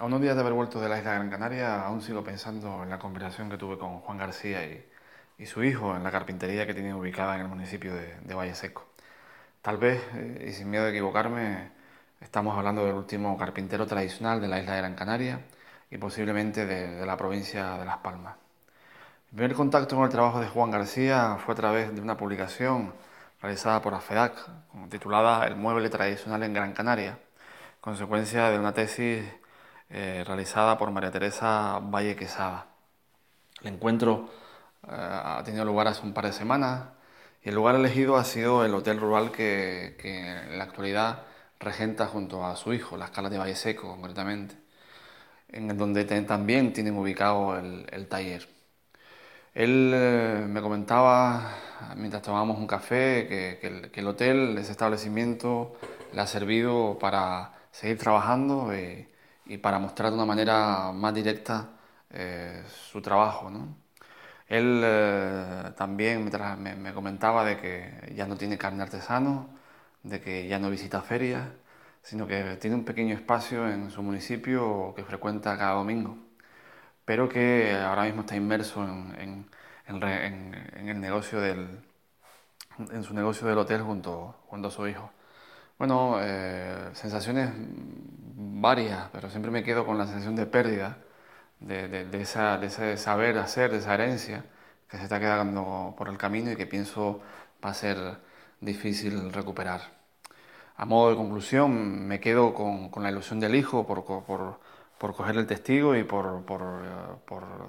A unos días de haber vuelto de la isla de Gran Canaria, aún sigo pensando en la conversación que tuve con Juan García y su hijo en la carpintería que tiene ubicada en el municipio de Valleseco. Tal vez, y sin miedo de equivocarme, estamos hablando del último carpintero tradicional de la isla de Gran Canaria y posiblemente de la provincia de Las Palmas. El primer contacto con el trabajo de Juan García fue a través de una publicación realizada por AFEDAC, titulada El mueble tradicional en Gran Canaria, consecuencia de una tesis realizada por María Teresa Valle Quesada. El encuentro ha tenido lugar hace un par de semanas y el lugar elegido ha sido el hotel rural que en la actualidad regenta junto a su hijo, Las Calas de Valleseco concretamente, en donde también tienen ubicado el taller. Él me comentaba, mientras tomábamos un café, que el hotel, ese establecimiento, le ha servido para seguir trabajando y para mostrar de una manera más directa su trabajo, ¿no? Él también me comentaba de que ya no tiene carne artesano, de que ya no visita ferias, sino que tiene un pequeño espacio en su municipio que frecuenta cada domingo, pero que ahora mismo está inmerso en el negocio en su negocio del hotel junto a su hijo. Bueno, sensaciones varias, pero siempre me quedo con la sensación de pérdida, de ese saber hacer, de esa herencia que se está quedando por el camino y que pienso va a ser difícil recuperar. A modo de conclusión, me quedo con la ilusión del hijo por coger el testigo y por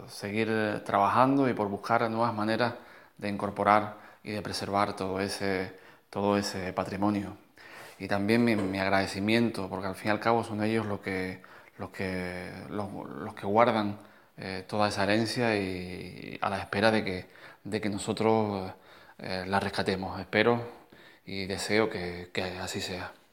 seguir trabajando y por buscar nuevas maneras de incorporar y de preservar todo ese patrimonio. Y también mi agradecimiento, porque al fin y al cabo son ellos los que guardan toda esa herencia y a la espera de que nosotros la rescatemos. Espero y deseo que así sea.